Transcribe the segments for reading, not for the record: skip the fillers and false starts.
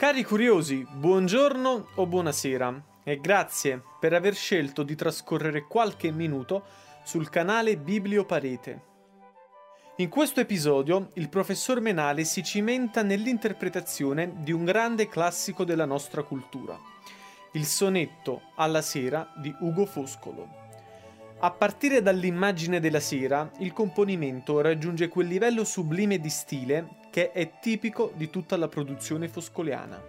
Cari curiosi, buongiorno o buonasera e grazie per aver scelto di trascorrere qualche minuto sul canale Biblioparete. In questo episodio il professor Menale si cimenta nell'interpretazione di un grande classico della nostra cultura, il sonetto alla sera di Ugo Foscolo. A partire dall'immagine della sera, il componimento raggiunge quel livello sublime di stile che è tipico di tutta la produzione foscoliana.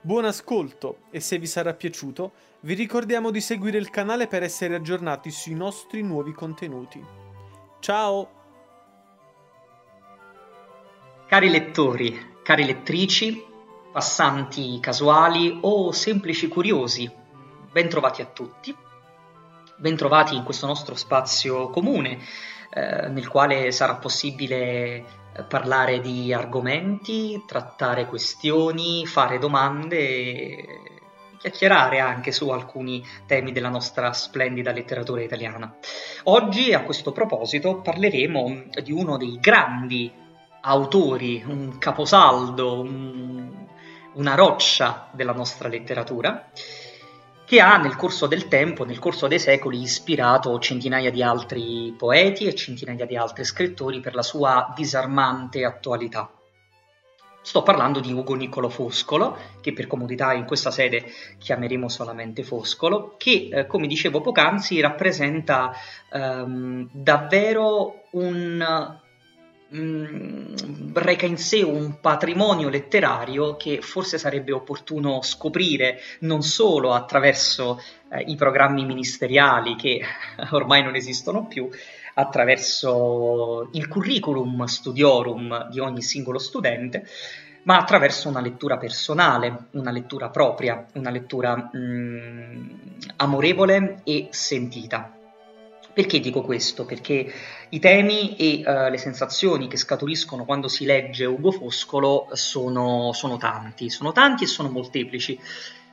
Buon ascolto e se vi sarà piaciuto, vi ricordiamo di seguire il canale per essere aggiornati sui nostri nuovi contenuti. Ciao! Cari lettori, cari lettrici, passanti casuali o semplici curiosi, bentrovati a tutti. Bentrovati in questo nostro spazio comune, nel quale sarà possibile parlare di argomenti, trattare questioni, fare domande e chiacchierare anche su alcuni temi della nostra splendida letteratura italiana. Oggi, a questo proposito, parleremo di uno dei grandi autori, un caposaldo, una roccia della nostra letteratura, che ha nel corso del tempo, nel corso dei secoli, ispirato centinaia di altri poeti e centinaia di altri scrittori per la sua disarmante attualità. Sto parlando di Ugo Niccolò Foscolo, che per comodità in questa sede chiameremo solamente Foscolo, che, come dicevo poc'anzi, rappresenta davvero un... reca in sé un patrimonio letterario che forse sarebbe opportuno scoprire non solo attraverso i programmi ministeriali che ormai non esistono più, attraverso il curriculum studiorum di ogni singolo studente, ma attraverso una lettura personale, una lettura propria, una lettura amorevole e sentita. Perché dico questo? Perché i temi e le sensazioni che scaturiscono quando si legge Ugo Foscolo sono tanti e sono molteplici.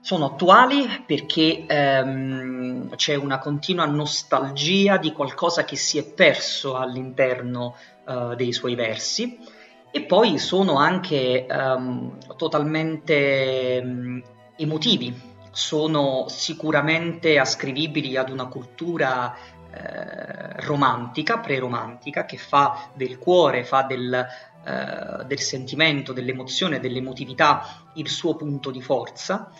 Sono attuali perché c'è una continua nostalgia di qualcosa che si è perso all'interno dei suoi versi, e poi sono anche totalmente emotivi, sono sicuramente ascrivibili ad una cultura romantica, preromantica, che fa del cuore, fa del sentimento, dell'emozione, dell'emotività il suo punto di forza,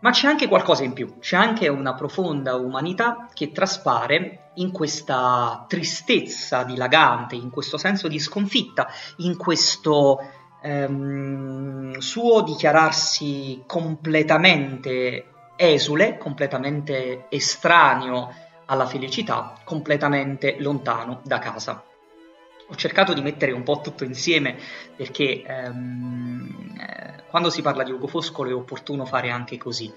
ma c'è anche qualcosa in più, c'è anche una profonda umanità che traspare in questa tristezza dilagante, in questo senso di sconfitta, in questo suo dichiararsi completamente esule, completamente estraneo alla felicità, completamente lontano da casa. Ho cercato di mettere un po' tutto insieme perché quando si parla di Ugo Foscolo è opportuno fare anche così,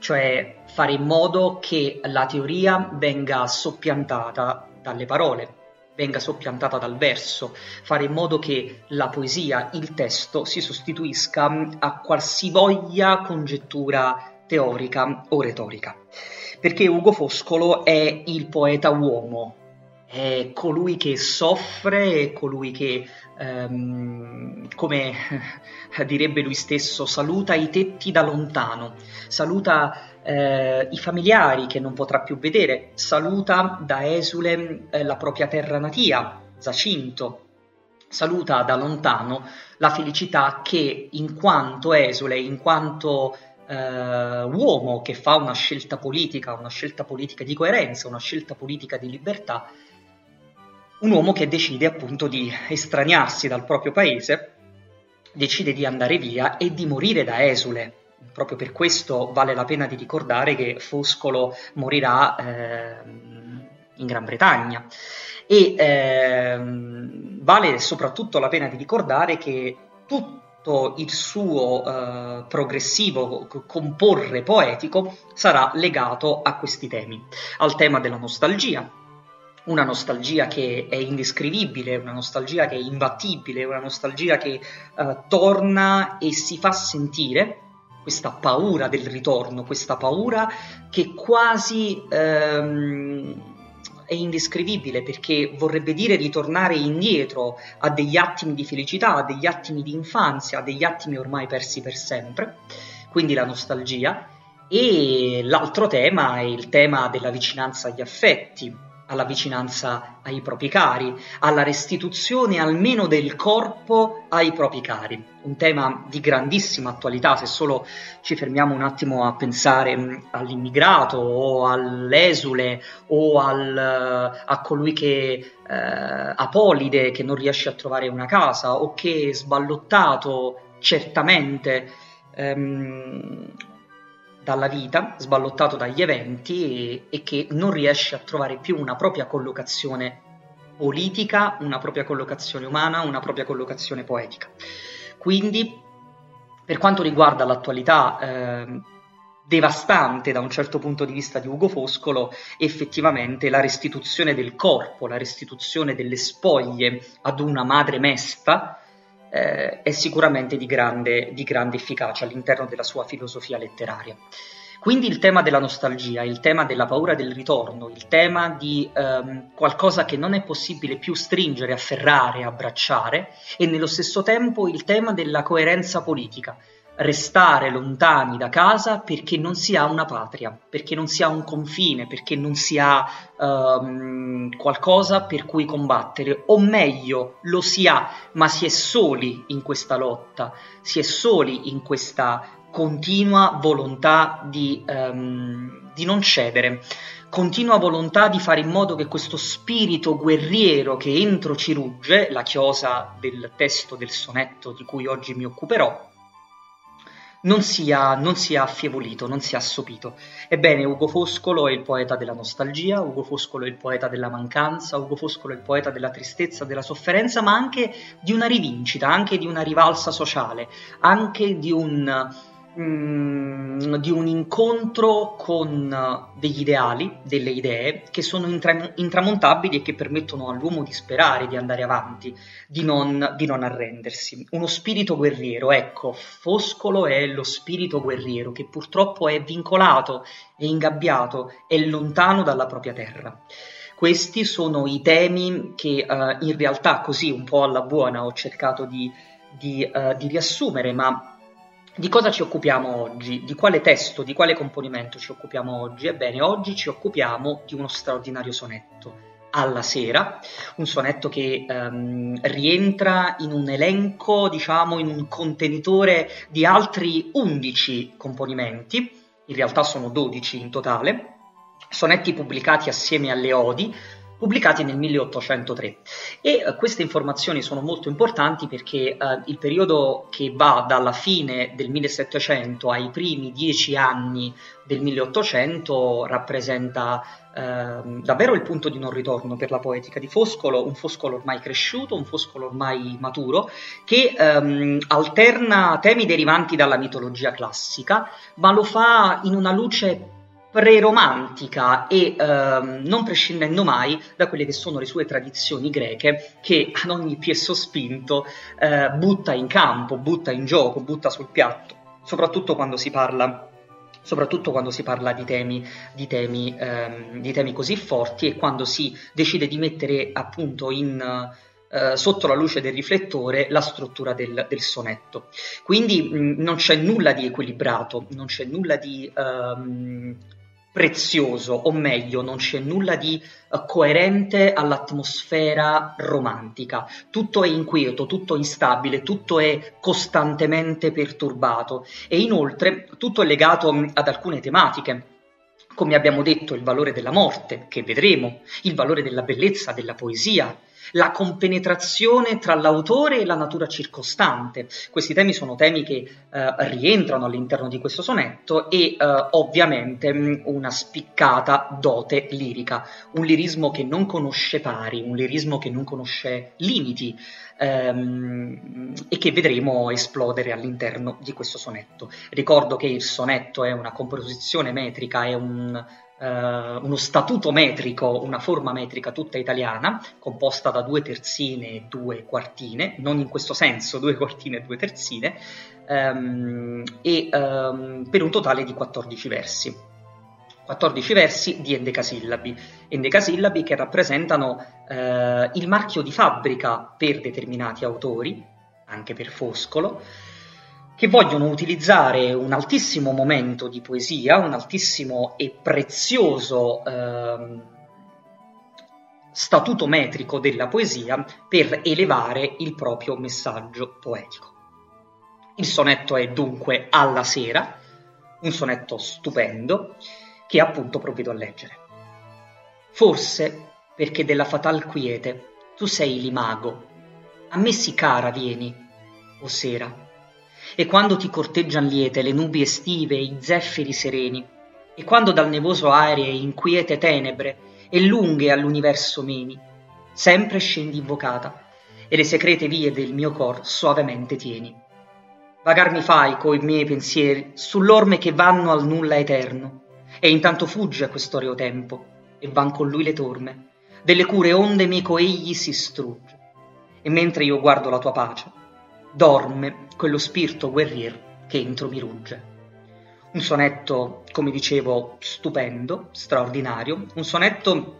cioè fare in modo che la teoria venga soppiantata dalle parole, venga soppiantata dal verso, fare in modo che la poesia, il testo, si sostituisca a qualsivoglia congettura teorica o retorica. Perché Ugo Foscolo è il poeta uomo, è colui che soffre, è colui che, come direbbe lui stesso, saluta i tetti da lontano, saluta i familiari che non potrà più vedere, saluta da esule la propria terra natia, Zacinto, saluta da lontano la felicità che, in quanto esule, in quanto uomo che fa una scelta politica di coerenza, una scelta politica di libertà, un uomo che decide appunto di estraniarsi dal proprio paese, decide di andare via e di morire da esule. Proprio per questo vale la pena di ricordare che Foscolo morirà in Gran Bretagna, e vale soprattutto la pena di ricordare che il suo progressivo comporre poetico sarà legato a questi temi, al tema della nostalgia, una nostalgia che è indescrivibile, una nostalgia che è imbattibile, una nostalgia che torna e si fa sentire, questa paura del ritorno, questa paura che quasi è indescrivibile, perché vorrebbe dire ritornare indietro a degli attimi di felicità, a degli attimi di infanzia, a degli attimi ormai persi per sempre, quindi la nostalgia. E l'altro tema è il tema della vicinanza agli affetti, alla vicinanza ai propri cari, alla restituzione almeno del corpo ai propri cari, un tema di grandissima attualità. Se solo ci fermiamo un attimo a pensare all'immigrato o all'esule o a colui che apolide, che non riesce a trovare una casa o che è sballottato certamente dalla vita, sballottato dagli eventi e che non riesce a trovare più una propria collocazione politica, una propria collocazione umana, una propria collocazione poetica. Quindi, per quanto riguarda l'attualità devastante da un certo punto di vista di Ugo Foscolo, effettivamente la restituzione del corpo, la restituzione delle spoglie ad una madre mesta è sicuramente di grande efficacia all'interno della sua filosofia letteraria. Quindi il tema della nostalgia, il tema della paura del ritorno, il tema di qualcosa che non è possibile più stringere, afferrare, abbracciare, e nello stesso tempo il tema della coerenza politica, restare lontani da casa perché non si ha una patria, perché non si ha un confine, perché non si ha qualcosa per cui combattere, o meglio lo si ha, ma si è soli in questa lotta, si è soli in questa continua volontà di non cedere, continua volontà di fare in modo che questo spirito guerriero che entro ci rugge, la chiosa del testo del sonetto di cui oggi mi occuperò, non sia affievolito, non sia assopito. Ebbene, Ugo Foscolo è il poeta della nostalgia, Ugo Foscolo è il poeta della mancanza, Ugo Foscolo è il poeta della tristezza, della sofferenza, ma anche di una rivincita, anche di una rivalsa sociale, anche di un incontro con degli ideali, delle idee che sono intramontabili e che permettono all'uomo di sperare, di andare avanti, di non arrendersi. Uno spirito guerriero, ecco, Foscolo è lo spirito guerriero che purtroppo è vincolato, è ingabbiato, è lontano dalla propria terra. Questi sono i temi che in realtà, così un po' alla buona, ho cercato di riassumere, ma di cosa ci occupiamo oggi? Di quale testo, di quale componimento ci occupiamo oggi? Ebbene, oggi ci occupiamo di uno straordinario sonetto, Alla sera, un sonetto che rientra in un elenco, diciamo, in un contenitore di altri 11 componimenti, in realtà sono 12 in totale, sonetti pubblicati assieme alle Odi, pubblicati nel 1803, e queste informazioni sono molto importanti perché il periodo che va dalla fine del 1700 ai primi 10 anni del 1800 rappresenta davvero il punto di non ritorno per la poetica di Foscolo, un Foscolo ormai cresciuto, un Foscolo ormai maturo, che alterna temi derivanti dalla mitologia classica, ma lo fa in una luce preromantica e non prescindendo mai da quelle che sono le sue tradizioni greche, che ad ogni piè sospinto butta in campo, butta in gioco, butta sul piatto, soprattutto quando si parla di temi così forti, e quando si decide di mettere appunto in sotto la luce del riflettore la struttura del sonetto. Quindi non c'è nulla di equilibrato, non c'è nulla di prezioso, o meglio non c'è nulla di coerente all'atmosfera romantica, tutto è inquieto, tutto è instabile, tutto è costantemente perturbato, e inoltre tutto è legato ad alcune tematiche, come abbiamo detto il valore della morte, che vedremo, il valore della bellezza, della poesia, la compenetrazione tra l'autore e la natura circostante. Questi temi sono temi che rientrano all'interno di questo sonetto, e ovviamente una spiccata dote lirica, un lirismo che non conosce pari, un lirismo che non conosce limiti e che vedremo esplodere all'interno di questo sonetto. Ricordo che il sonetto è una composizione metrica, è uno statuto metrico, una forma metrica tutta italiana, composta da 2 terzine e 2 quartine, non in questo senso 2 quartine e 2 terzine, per un totale di 14 versi. 14 versi di endecasillabi che rappresentano il marchio di fabbrica per determinati autori, anche per Foscolo, che vogliono utilizzare un altissimo momento di poesia, un altissimo e prezioso statuto metrico della poesia per elevare il proprio messaggio poetico. Il sonetto è dunque Alla sera, un sonetto stupendo che appunto provvedo a leggere. Forse perché della fatal quiete tu sei l'imago, a me sì cara vieni, o sera, e quando ti corteggian liete le nubi estive e i zeffiri sereni, e quando dal nevoso aeree inquiete tenebre e lunghe all'universo meni, sempre scendi invocata, e le secrete vie del mio cor soavemente tieni. Vagar mi fai coi miei pensieri sull'orme che vanno al nulla eterno, e intanto fugge a quest'oreo tempo, e van con lui le torme, delle cure onde meco egli si strugge, e mentre io guardo la tua pace, dorme quello spirito guerrier che entro mi rugge. Un sonetto, come dicevo, stupendo, straordinario, un sonetto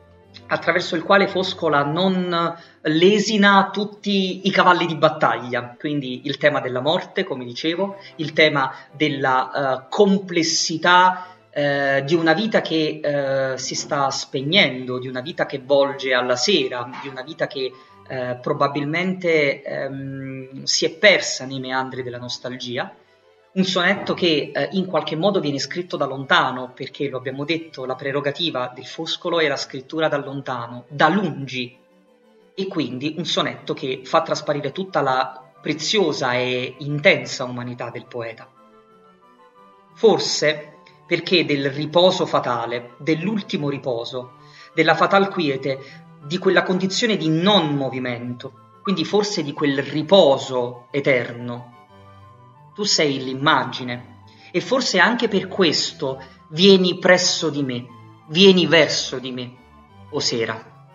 attraverso il quale Foscola non lesina tutti i cavalli di battaglia, quindi il tema della morte, come dicevo, il tema della complessità di una vita che si sta spegnendo, di una vita che volge alla sera, di una vita che probabilmente si è persa nei meandri della nostalgia. Un sonetto che in qualche modo viene scritto da lontano, perché, lo abbiamo detto, la prerogativa del Foscolo è la scrittura da lontano, da lungi, e quindi un sonetto che fa trasparire tutta la preziosa e intensa umanità del poeta. Forse perché del riposo fatale, dell'ultimo riposo, della fatal quiete, di quella condizione di non movimento, quindi forse di quel riposo eterno. Tu sei l'immagine, e forse anche per questo vieni presso di me, vieni verso di me, o sera.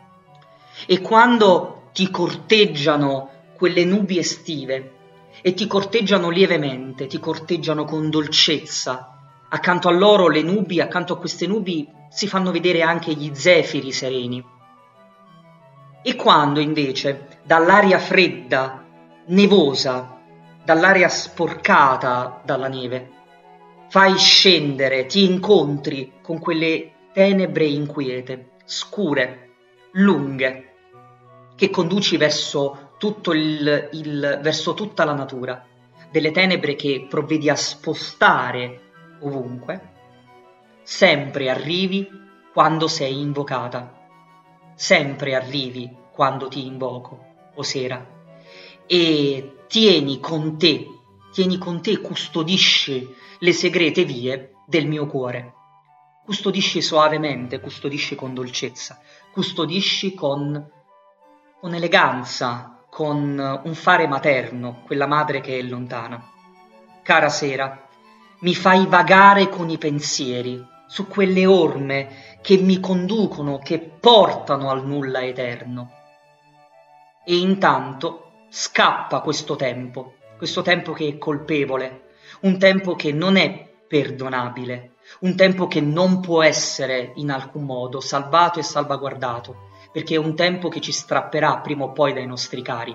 E quando ti corteggiano quelle nubi estive, e ti corteggiano lievemente, ti corteggiano con dolcezza, accanto a loro le nubi, accanto a queste nubi si fanno vedere anche gli zefiri sereni. E quando invece dall'aria fredda, nevosa, dall'aria sporcata dalla neve, fai scendere, ti incontri con quelle tenebre inquiete, scure, lunghe, che conduci verso tutta la natura, delle tenebre che provvedi a spostare ovunque, sempre arrivi quando sei invocata, sempre arrivi quando ti invoco, o sera, e tieni con te, custodisci le segrete vie del mio cuore. Custodisci soavemente, custodisci con dolcezza, custodisci con eleganza, con un fare materno, quella madre che è lontana. Cara sera, mi fai vagare con i pensieri su quelle orme che mi conducono, che portano al nulla eterno. E intanto scappa questo tempo che è colpevole, un tempo che non è perdonabile, un tempo che non può essere in alcun modo salvato e salvaguardato, perché è un tempo che ci strapperà prima o poi dai nostri cari.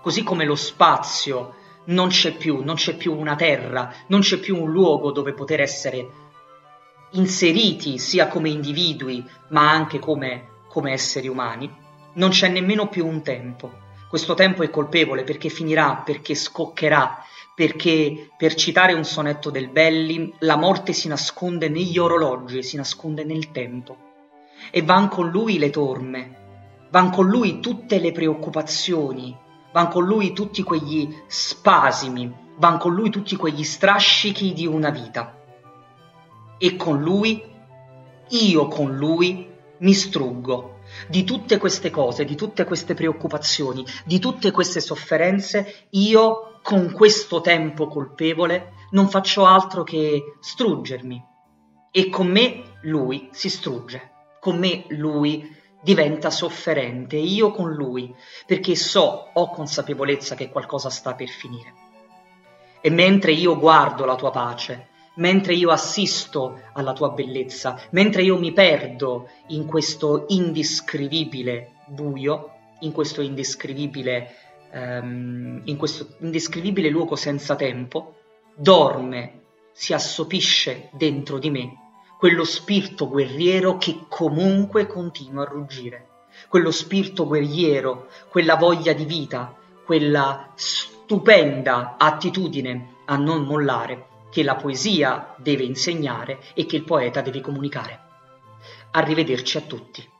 Così come lo spazio non c'è più una terra, non c'è più un luogo dove poter essere inseriti sia come individui ma anche come esseri umani, non c'è nemmeno più un tempo. Questo tempo è colpevole perché finirà, perché scoccherà, perché, per citare un sonetto del Belli, la morte si nasconde negli orologi, si nasconde nel tempo. E van con lui le torme, van con lui tutte le preoccupazioni, van con lui tutti quegli spasimi, van con lui tutti quegli strascichi di una vita. E con lui, io con lui, mi struggo di tutte queste cose, di tutte queste preoccupazioni, di tutte queste sofferenze. Io con questo tempo colpevole non faccio altro che struggermi, e con me lui si strugge, con me lui diventa sofferente, io con lui, perché ho consapevolezza che qualcosa sta per finire. E mentre io guardo la tua pace, mentre io assisto alla tua bellezza, mentre io mi perdo in questo indescrivibile buio, in questo indescrivibile, luogo senza tempo, dorme, si assopisce dentro di me quello spirito guerriero che comunque continua a ruggire, quello spirito guerriero, quella voglia di vita, quella stupenda attitudine a non mollare che la poesia deve insegnare e che il poeta deve comunicare. Arrivederci a tutti.